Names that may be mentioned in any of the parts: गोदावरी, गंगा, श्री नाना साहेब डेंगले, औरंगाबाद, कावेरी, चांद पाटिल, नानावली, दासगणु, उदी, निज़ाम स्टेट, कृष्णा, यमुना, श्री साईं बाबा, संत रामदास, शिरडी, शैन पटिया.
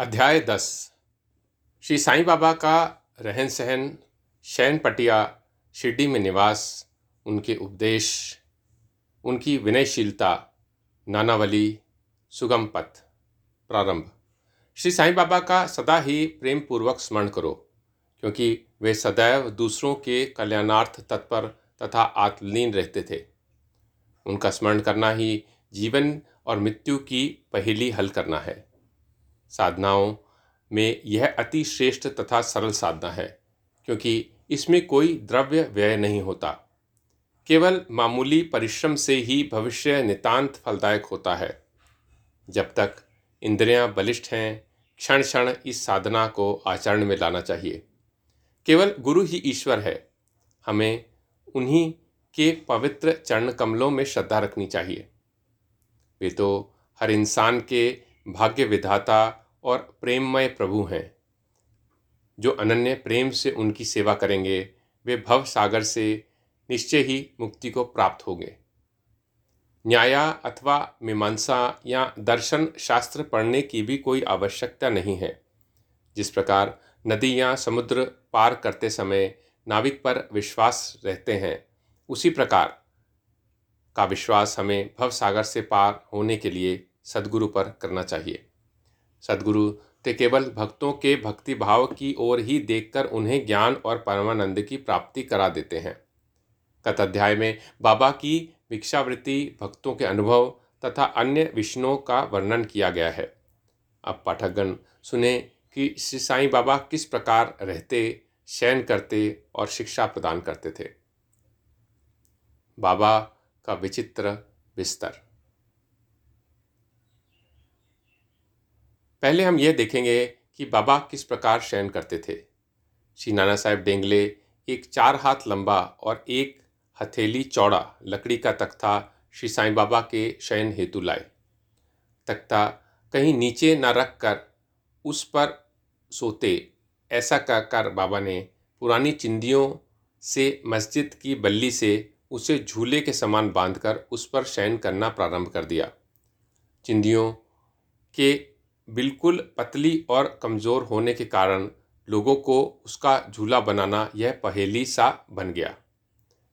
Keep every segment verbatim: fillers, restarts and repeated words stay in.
अध्याय दस। श्री साईं बाबा का रहन सहन, शैन पटिया, शिरडी में निवास, उनके उपदेश, उनकी विनयशीलता, नानावली, सुगम पथ। प्रारंभ। श्री साईं बाबा का सदा ही प्रेम पूर्वक स्मरण करो, क्योंकि वे सदैव दूसरों के कल्याणार्थ तत्पर तथा आत्मलीन रहते थे। उनका स्मरण करना ही जीवन और मृत्यु की पहेली हल करना है। साधनाओं में यह अति श्रेष्ठ तथा सरल साधना है, क्योंकि इसमें कोई द्रव्य व्यय नहीं होता। केवल मामूली परिश्रम से ही भविष्य नितांत फलदायक होता है। जब तक इंद्रियां बलिष्ठ हैं, क्षण क्षण इस साधना को आचरण में लाना चाहिए। केवल गुरु ही ईश्वर है। हमें उन्हीं के पवित्र चरण कमलों में श्रद्धा रखनी चाहिए। वे तो हर इंसान के भाग्य विधाता और प्रेममय प्रभु हैं। जो अनन्य प्रेम से उनकी सेवा करेंगे, वे भव सागर से निश्चय ही मुक्ति को प्राप्त होंगे। न्याया अथवा मीमांसा या दर्शन शास्त्र पढ़ने की भी कोई आवश्यकता नहीं है। जिस प्रकार नदी या समुद्र पार करते समय नाविक पर विश्वास रहते हैं, उसी प्रकार का विश्वास हमें भव सागर से पार होने के लिए सद्गुरु पर करना चाहिए। सद्गुरु ते केवल भक्तों के भक्ति भाव की ओर ही देखकर उन्हें ज्ञान और परमानंद की प्राप्ति करा देते हैं। गत अध्याय में बाबा की भिक्षावृत्ति, भक्तों के अनुभव तथा अन्य विषयों का वर्णन किया गया है। अब पाठकगण सुने कि श्री साईं बाबा किस प्रकार रहते, शयन करते और शिक्षा प्रदान करते थे। बाबा का विचित्र बिस्तर। पहले हम यह देखेंगे कि बाबा किस प्रकार शयन करते थे। श्री नाना साहेब डेंगले एक चार हाथ लंबा और एक हथेली चौड़ा लकड़ी का तख्ता श्री साईं बाबा के शयन हेतु लाए। तख्ता कहीं नीचे न रख कर उस पर सोते, ऐसा कहकर बाबा ने पुरानी चिंदियों से मस्जिद की बल्ली से उसे झूले के समान बांधकर उस पर शयन करना प्रारंभ कर दिया। चिंदियों के बिल्कुल पतली और कमज़ोर होने के कारण लोगों को उसका झूला बनाना यह पहेली सा बन गया।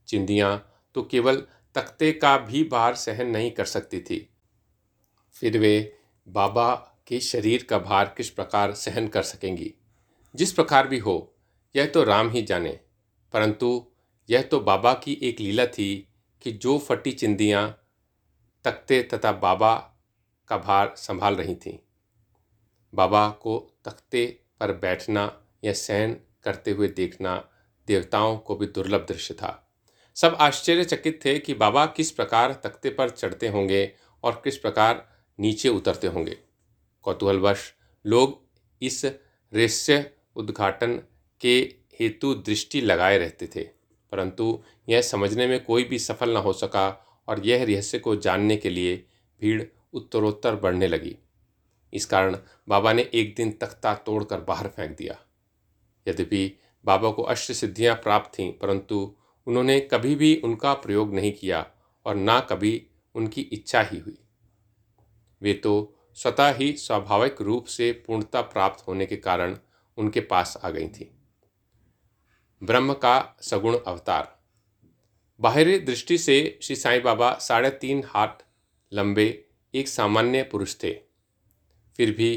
चिंदियाँ तो केवल तख्ते का भी भार सहन नहीं कर सकती थी, फिर वे बाबा के शरीर का भार किस प्रकार सहन कर सकेंगी। जिस प्रकार भी हो, यह तो राम ही जाने, परंतु यह तो बाबा की एक लीला थी कि जो फटी चिंदियाँ तख्ते तथा बाबा का भार संभाल रही थीं। बाबा को तख्ते पर बैठना या सहन करते हुए देखना देवताओं को भी दुर्लभ दृश्य था। सब आश्चर्यचकित थे कि बाबा किस प्रकार तख्ते पर चढ़ते होंगे और किस प्रकार नीचे उतरते होंगे। कौतूहलवश लोग इस रहस्य उद्घाटन के हेतु दृष्टि लगाए रहते थे, परंतु यह समझने में कोई भी सफल न हो सका और यह रहस्य को जानने के लिए भीड़ उत्तरोत्तर बढ़ने लगी। इस कारण बाबा ने एक दिन तख्ता तोड़कर बाहर फेंक दिया। यद्यपि बाबा को अष्ट सिद्धियाँ प्राप्त थीं, परंतु उन्होंने कभी भी उनका प्रयोग नहीं किया और ना कभी उनकी इच्छा ही हुई। वे तो स्वतः ही स्वाभाविक रूप से पूर्णता प्राप्त होने के कारण उनके पास आ गई थीं। ब्रह्म का सगुण अवतार। बाहरी दृष्टि से श्री साईं बाबा साढ़े तीन हाथ लंबे एक सामान्य पुरुष थे, फिर भी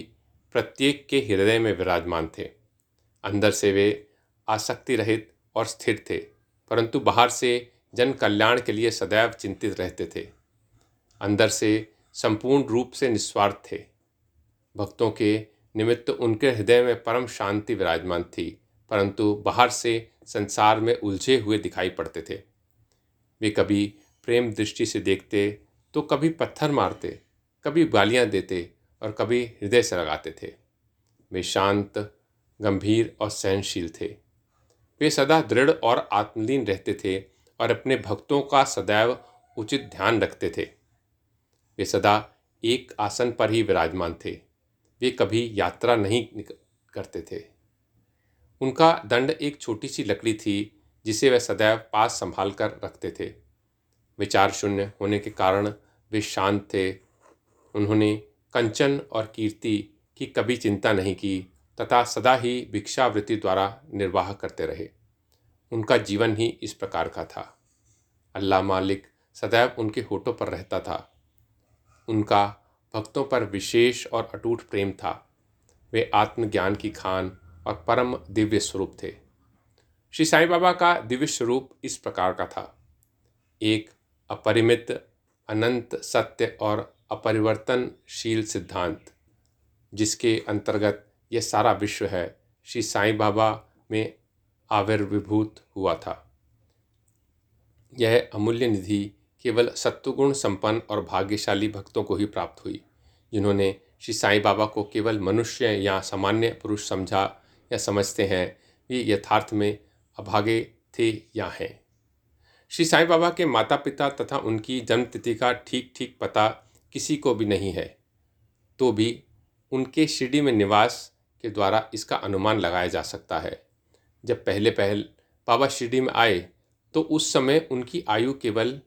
प्रत्येक के हृदय में विराजमान थे। अंदर से वे आसक्ति रहित और स्थिर थे, परंतु बाहर से जन कल्याण के लिए सदैव चिंतित रहते थे। अंदर से संपूर्ण रूप से निस्वार्थ थे। भक्तों के निमित्त उनके हृदय में परम शांति विराजमान थी, परंतु बाहर से संसार में उलझे हुए दिखाई पड़ते थे। वे कभी प्रेम दृष्टि से देखते तो कभी पत्थर मारते, कभी गालियाँ देते और कभी हृदय से लगाते थे। वे शांत, गंभीर और सहनशील थे। वे सदा दृढ़ और आत्मलीन रहते थे और अपने भक्तों का सदैव उचित ध्यान रखते थे। वे सदा एक आसन पर ही विराजमान थे। वे कभी यात्रा नहीं करते थे। उनका दंड एक छोटी सी लकड़ी थी, जिसे वे सदैव पास संभाल कर रखते थे। विचार शून्य होने के कारण वे शांत थे। उन्होंने कंचन और कीर्ति की कभी चिंता नहीं की तथा सदा ही भिक्षावृत्ति द्वारा निर्वाह करते रहे। उनका जीवन ही इस प्रकार का था। अल्लाह मालिक सदैव उनके होठों पर रहता था। उनका भक्तों पर विशेष और अटूट प्रेम था। वे आत्मज्ञान की खान और परम दिव्य स्वरूप थे। श्री साईं बाबा का दिव्य स्वरूप इस प्रकार का था। एक अपरिमित अनंत सत्य और अपरिवर्तनशील सिद्धांत, जिसके अंतर्गत यह सारा विश्व है, श्री साईं बाबा में आविर्भूत हुआ था। यह अमूल्य निधि केवल सत्वगुण संपन्न और भाग्यशाली भक्तों को ही प्राप्त हुई, जिन्होंने श्री साईं बाबा को केवल मनुष्य या सामान्य पुरुष समझा या समझते हैं, वे यथार्थ में अभागे थे या हैं। श्री साईं बाबा के माता पिता तथा उनकी जन्मतिथि का ठीक ठीक पता किसी को भी नहीं है, तो भी उनके शिरडी में निवास के द्वारा इसका अनुमान लगाया जा सकता है। जब पहले पहल बाबा शिरडी में आए तो उस समय उनकी आयु केवल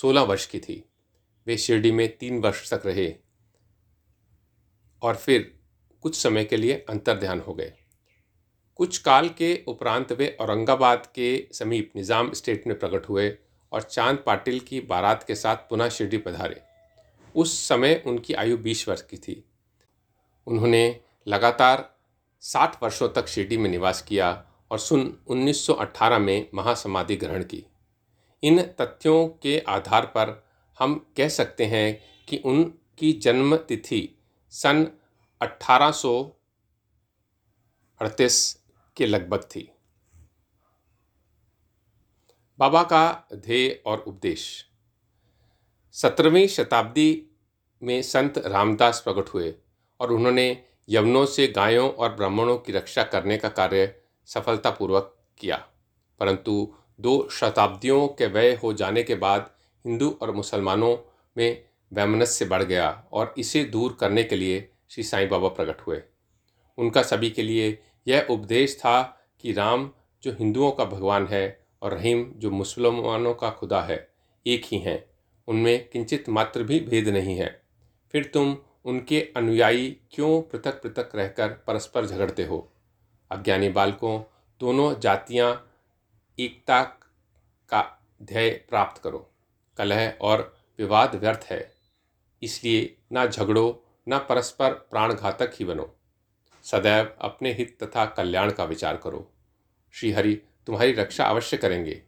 सोलह वर्ष की थी। वे शिरडी में तीन वर्ष तक रहे और फिर कुछ समय के लिए अंतर्ध्यान हो गए। कुछ काल के उपरांत वे औरंगाबाद के समीप निज़ाम स्टेट में प्रकट हुए और चांद पाटिल की बारात के साथ पुनः शिरडी पधारे। उस समय उनकी आयु बीस वर्ष की थी। उन्होंने लगातार साठ वर्षों तक शिरडी में निवास किया और सन उन्नीस सौ अठारह में महासमाधि ग्रहण की। इन तथ्यों के आधार पर हम कह सकते हैं कि उनकी जन्म तिथि सन अठारह सौ अड़तीस के लगभग थी। बाबा का ध्येय और उपदेश। सत्रहवीं शताब्दी में संत रामदास प्रकट हुए और उन्होंने यवनों से गायों और ब्राह्मणों की रक्षा करने का कार्य सफलतापूर्वक किया, परंतु दो शताब्दियों के व्यय हो जाने के बाद हिंदू और मुसलमानों में वैमनस्य बढ़ गया और इसे दूर करने के लिए श्री साईं बाबा प्रकट हुए। उनका सभी के लिए यह उपदेश था कि राम जो हिंदुओं का भगवान है और रहीम जो मुसलमानों का खुदा है, एक ही हैं, उनमें किंचित मात्र भी भेद नहीं है। फिर तुम उनके अनुयायी क्यों पृथक पृथक रहकर परस्पर झगड़ते हो? अज्ञानी बालकों, दोनों जातियां एकता का ध्येय प्राप्त करो। कलह और विवाद व्यर्थ है, इसलिए ना झगड़ो ना परस्पर प्राणघातक ही बनो। सदैव अपने हित तथा कल्याण का विचार करो। श्रीहरि तुम्हारी रक्षा अवश्य करेंगे।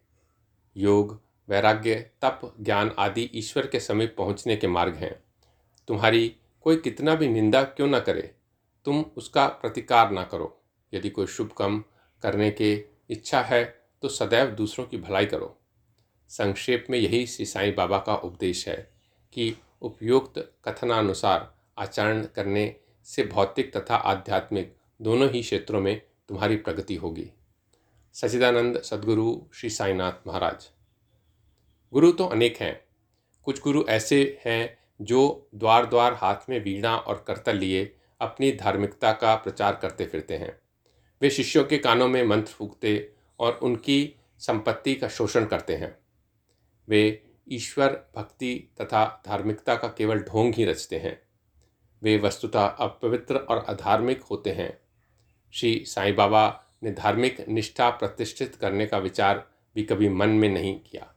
योग, वैराग्य, तप, ज्ञान आदि ईश्वर के समीप पहुँचने के मार्ग हैं। तुम्हारी कोई कितना भी निंदा क्यों ना करे, तुम उसका प्रतिकार ना करो। यदि कोई शुभ काम करने की इच्छा है तो सदैव दूसरों की भलाई करो। संक्षेप में यही श्री साईं बाबा का उपदेश है कि उपयुक्त कथनानुसार आचरण करने से भौतिक तथा आध्यात्मिक दोनों ही क्षेत्रों में तुम्हारी प्रगति होगी। सच्चिदानंद सद्गुरु श्री साईंनाथ महाराज। गुरु तो अनेक हैं। कुछ गुरु ऐसे हैं जो द्वार द्वार हाथ में वीणा और करतल लिए अपनी धार्मिकता का प्रचार करते फिरते हैं। वे शिष्यों के कानों में मंत्र फूंकते और उनकी संपत्ति का शोषण करते हैं। वे ईश्वर भक्ति तथा धार्मिकता का केवल ढोंग ही रचते हैं। वे वस्तुतः अपवित्र और अधार्मिक होते हैं। श्री साईं बाबा ने धार्मिक निष्ठा प्रतिष्ठित करने का विचार भी कभी मन में नहीं किया।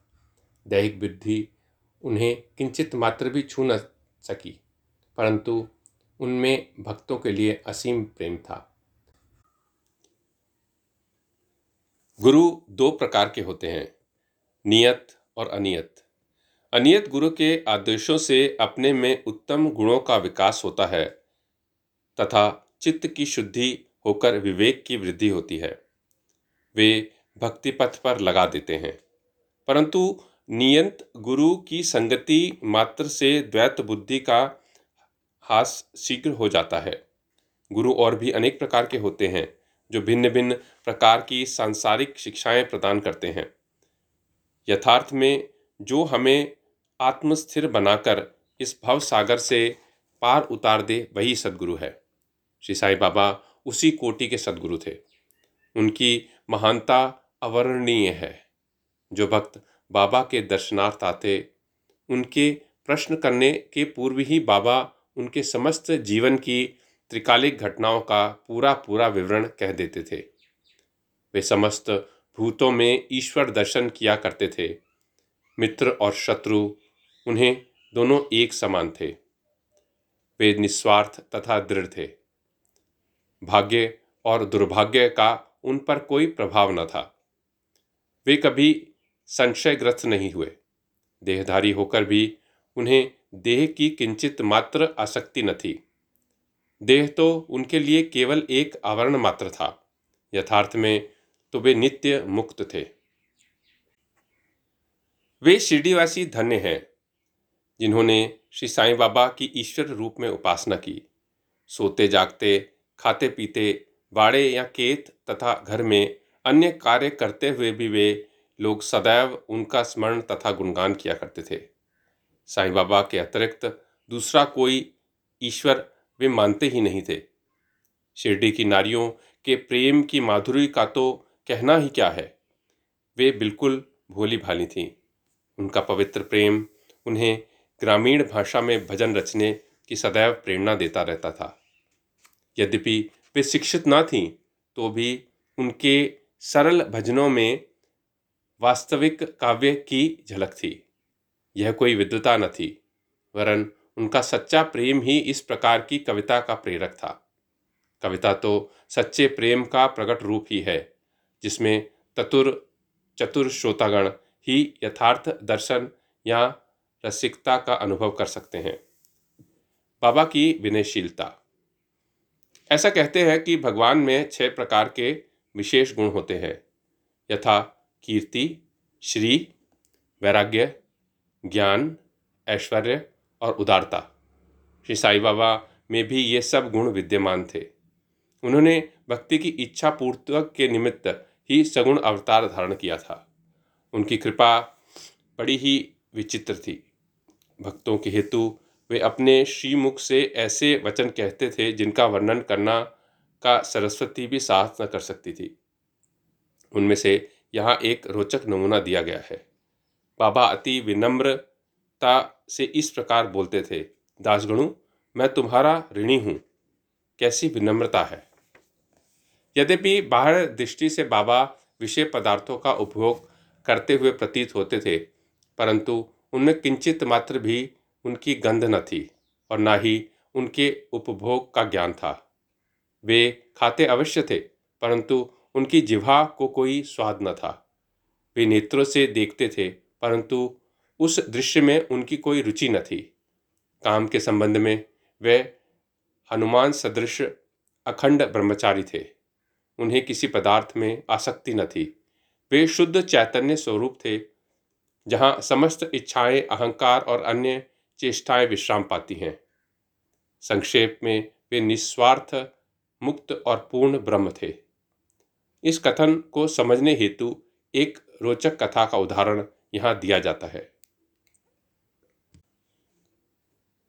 दैहिक बुद्धि उन्हें किंचित मात्र भी छू न सकी, परंतु उनमें भक्तों के लिए असीम प्रेम था। गुरु दो प्रकार के होते हैं, नियत और अनियत। अनियत गुरु के आदेशों से अपने में उत्तम गुणों का विकास होता है तथा चित्त की शुद्धि होकर विवेक की वृद्धि होती है। वे भक्ति पथ पर लगा देते हैं, परंतु नियत गुरु की संगति मात्र से द्वैत बुद्धि का हास शीघ्र हो जाता है। गुरु और भी अनेक प्रकार के होते हैं जो भिन्न भिन्न प्रकार की सांसारिक शिक्षाएं प्रदान करते हैं। यथार्थ में जो हमें आत्मस्थिर बनाकर इस भव सागर से पार उतार दे, वही सद्गुरु है। श्री साईं बाबा उसी कोटि के सद्गुरु थे। उनकी महानता अवर्णनीय है। जो भक्त बाबा के दर्शनार्थ आते, उनके प्रश्न करने के पूर्व ही बाबा उनके समस्त जीवन की त्रिकालिक घटनाओं का पूरा पूरा विवरण कह देते थे। वे समस्त भूतों में ईश्वर दर्शन किया करते थे। मित्र और शत्रु उन्हें दोनों एक समान थे। वे निस्वार्थ तथा दृढ़ थे। भाग्य और दुर्भाग्य का उन पर कोई प्रभाव न था। वे कभी संशयग्रस्त नहीं हुए। देहधारी होकर भी उन्हें देह की किंचित मात्र आसक्ति न थी। देह तो उनके लिए केवल एक आवरण मात्र था। यथार्थ में तो वे नित्य मुक्त थे। वे शिरडीवासी धन्य हैं जिन्होंने श्री साईं बाबा की ईश्वर रूप में उपासना की। सोते जागते, खाते पीते, बाड़े या खेत तथा घर में अन्य कार्य करते हुए भी वे लोग सदैव उनका स्मरण तथा गुणगान किया करते थे। साईं बाबा के अतिरिक्त दूसरा कोई ईश्वर वे मानते ही नहीं थे। शिरडी की नारियों के प्रेम की माधुरी का तो कहना ही क्या है। वे बिल्कुल भोली भाली थीं। उनका पवित्र प्रेम उन्हें ग्रामीण भाषा में भजन रचने की सदैव प्रेरणा देता रहता था। यद्यपि वे शिक्षित ना थीं तो भी उनके सरल भजनों में वास्तविक काव्य की झलक थी। यह कोई विद्वता न थी, वरन उनका सच्चा प्रेम ही इस प्रकार की कविता का प्रेरक था। कविता तो सच्चे प्रेम का प्रकट रूप ही है, जिसमें ततुर चतुर श्रोतागण ही यथार्थ दर्शन या रसिकता का अनुभव कर सकते हैं। बाबा की विनयशीलता। ऐसा कहते हैं कि भगवान में छह प्रकार के विशेष गुण होते हैं, यथा कीर्ति, श्री, वैराग्य, ज्ञान, ऐश्वर्य और उदारता। श्री साईं बाबा में भी ये सब गुण विद्यमान थे। उन्होंने भक्ति की इच्छा पूर्वक के निमित्त ही सगुण अवतार धारण किया था। उनकी कृपा बड़ी ही विचित्र थी। भक्तों के हेतु वे अपने श्रीमुख से ऐसे वचन कहते थे जिनका वर्णन करना का सरस्वती भी साथ न कर सकती थी। उनमें से यहाँ एक रोचक नमूना दिया गया है। बाबा अति विनम्रता से इस प्रकार बोलते थे, दासगणु, मैं तुम्हारा ऋणी हूँ। कैसी विनम्रता है! यद्यपि बाहर दृष्टि से बाबा विषय पदार्थों का उपभोग करते हुए प्रतीत होते थे, परंतु उनमें किंचित मात्र भी उनकी गंध न थी और ना ही उनके उपभोग का ज्ञान था। वे खाते अवश्य थे, परंतु उनकी जिह्वा को कोई स्वाद न था। वे नेत्रों से देखते थे, परंतु उस दृश्य में उनकी कोई रुचि न थी। काम के संबंध में वे हनुमान सदृश अखंड ब्रह्मचारी थे। उन्हें किसी पदार्थ में आसक्ति न थी। वे शुद्ध चैतन्य स्वरूप थे, जहाँ समस्त इच्छाएं, अहंकार और अन्य चेष्टाएं विश्राम पाती हैं। संक्षेप में वे निस्वार्थ, मुक्त और पूर्ण ब्रह्म थे। इस कथन को समझने हेतु एक रोचक कथा का उदाहरण यहाँ दिया जाता है।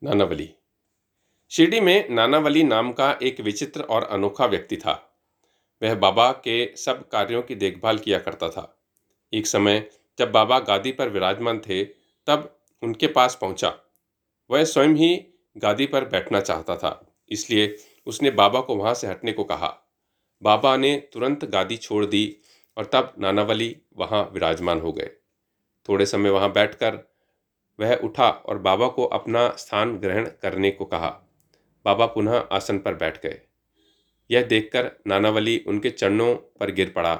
नानावली। शिरडी में नानावली नाम का एक विचित्र और अनोखा व्यक्ति था। वह बाबा के सब कार्यों की देखभाल किया करता था। एक समय जब बाबा गादी पर विराजमान थे, तब उनके पास पहुंचा। वह स्वयं ही गादी पर बैठना चाहता था, इसलिए उसने बाबा को वहां से हटने को कहा। बाबा ने तुरंत गादी छोड़ दी और तब नानावली वहां विराजमान हो गए। थोड़े समय वहां बैठकर वह उठा और बाबा को अपना स्थान ग्रहण करने को कहा। बाबा पुनः आसन पर बैठ गए। यह देखकर नानावली उनके चरणों पर गिर पड़ा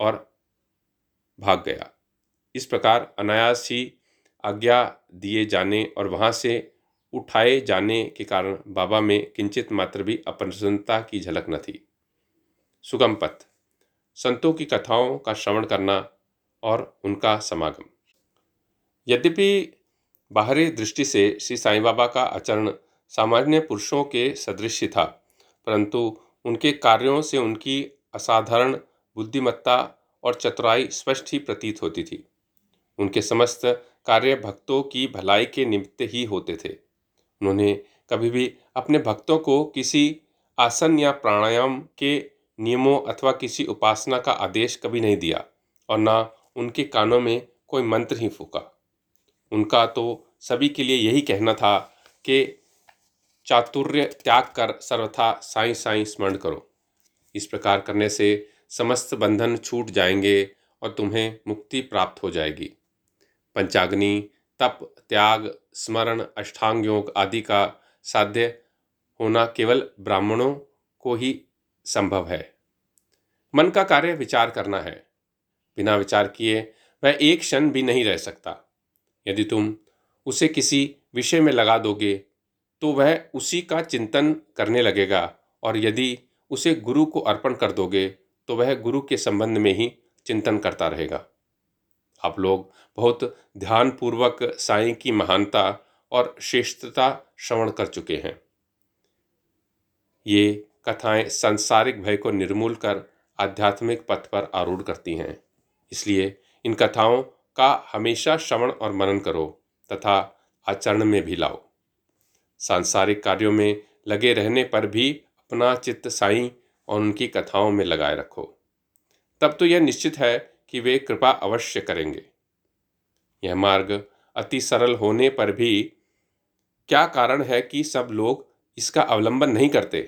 और भाग गया। इस प्रकार अनायास ही आज्ञा दिए जाने और वहाँ से उठाए जाने के कारण बाबा में किंचित मात्र भी अप्रसन्नता की झलक न थी। सुगम पथ। संतों की कथाओं का श्रवण करना और उनका समागम। यद्यपि बाहरी दृष्टि से श्री साईं बाबा का आचरण सामान्य पुरुषों के सदृश था, परंतु उनके कार्यों से उनकी असाधारण बुद्धिमत्ता और चतुराई स्पष्ट ही प्रतीत होती थी। उनके समस्त कार्य भक्तों की भलाई के निमित्त ही होते थे। उन्होंने कभी भी अपने भक्तों को किसी आसन या प्राणायाम के नियमों अथवा किसी उपासना का आदेश कभी नहीं दिया और ना उनके कानों में कोई मंत्र ही फूका। उनका तो सभी के लिए यही कहना था कि चातुर्य त्याग कर सर्वथा साईं साईं स्मरण करो। इस प्रकार करने से समस्त बंधन छूट जाएंगे और तुम्हें मुक्ति प्राप्त हो जाएगी। पंचाग्नि, तप, त्याग, स्मरण, अष्टांग योग आदि का साध्य होना केवल ब्राह्मणों को ही संभव है। मन का कार्य विचार करना है। बिना विचार किए वह एक क्षण भी नहीं रह सकता। यदि तुम उसे किसी विषय में लगा दोगे तो वह उसी का चिंतन करने लगेगा, और यदि उसे गुरु को अर्पण कर दोगे तो वह गुरु के संबंध में ही चिंतन करता रहेगा। आप लोग बहुत ध्यानपूर्वक साईं की महानता और श्रेष्ठता श्रवण कर चुके हैं। ये कथाएं सांसारिक भय को निर्मूल कर आध्यात्मिक पथ पर आरूढ़ करती हैं। इसलिए इन कथाओं का हमेशा श्रवण और मनन करो तथा आचरण में भी लाओ। सांसारिक कार्यों में लगे रहने पर भी अपना चित्त साईं और उनकी कथाओं में लगाए रखो, तब तो यह निश्चित है कि वे कृपा अवश्य करेंगे। यह मार्ग अति सरल होने पर भी क्या कारण है कि सब लोग इसका अवलंबन नहीं करते?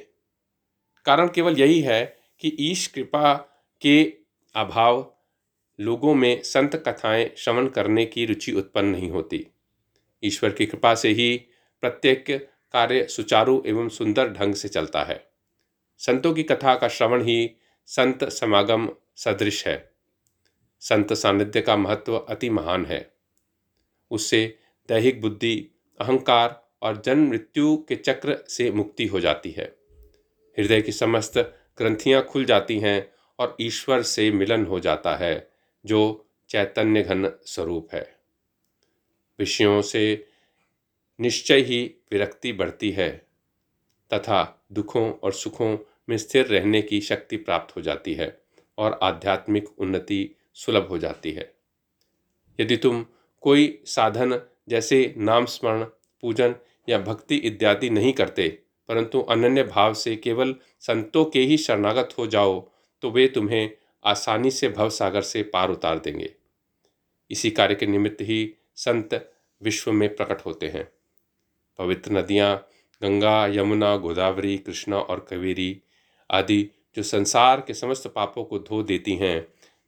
कारण केवल यही है कि ईश कृपा के अभाव लोगों में संत कथाएं श्रवण करने की रुचि उत्पन्न नहीं होती। ईश्वर की कृपा से ही प्रत्येक कार्य सुचारू एवं सुंदर ढंग से चलता है। संतों की कथा का श्रवण ही संत समागम सदृश है। संत सानिध्य का महत्व अति महान है। उससे दैहिक बुद्धि, अहंकार और जन्म मृत्यु के चक्र से मुक्ति हो जाती है। हृदय की समस्त ग्रंथियां खुल जाती हैं और ईश्वर से मिलन हो जाता है, जो चैतन्य घन स्वरूप है। विषयों से निश्चय ही विरक्ति बढ़ती है तथा दुखों और सुखों में स्थिर रहने की शक्ति प्राप्त हो जाती है और आध्यात्मिक उन्नति सुलभ हो जाती है। यदि तुम कोई साधन जैसे नाम स्मरण, पूजन या भक्ति इत्यादि नहीं करते, परंतु अनन्य भाव से केवल संतों के ही शरणागत हो जाओ, तो वे तुम्हें आसानी से भवसागर से पार उतार देंगे। इसी कार्य के निमित्त ही संत विश्व में प्रकट होते हैं। पवित्र नदियाँ गंगा, यमुना, गोदावरी, कृष्णा और कावेरी आदि जो संसार के समस्त पापों को धो देती हैं,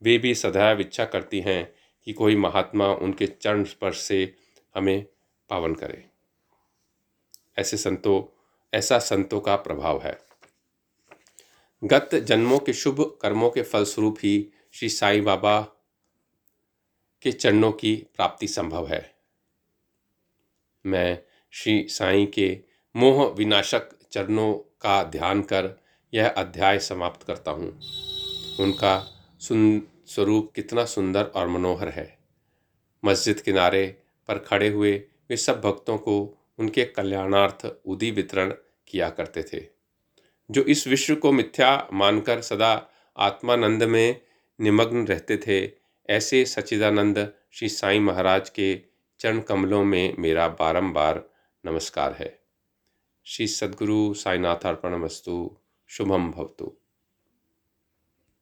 वे भी सदैव इच्छा करती हैं कि कोई महात्मा उनके चरण स्पर्श से हमें पावन करे। ऐसे संतों ऐसा संतों का प्रभाव है। गत जन्मों के शुभ कर्मों के फलस्वरूप ही श्री साईं बाबा के चरणों की प्राप्ति संभव है। मैं श्री साईं के मोह विनाशक चरणों का ध्यान कर यह अध्याय समाप्त करता हूँ। उनका सुन स्वरूप कितना सुंदर और मनोहर है। मस्जिद किनारे पर खड़े हुए वे सब भक्तों को उनके कल्याणार्थ उदी वितरण किया करते थे। जो इस विश्व को मिथ्या मानकर सदा आत्मानंद में निमग्न रहते थे, ऐसे सच्चिदानंद श्री साईं महाराज के चरण कमलों में मेरा बारंबार नमस्कार है। श्री सद्गुरु साईनाथार्पणमस्तु। शुभम भवतु।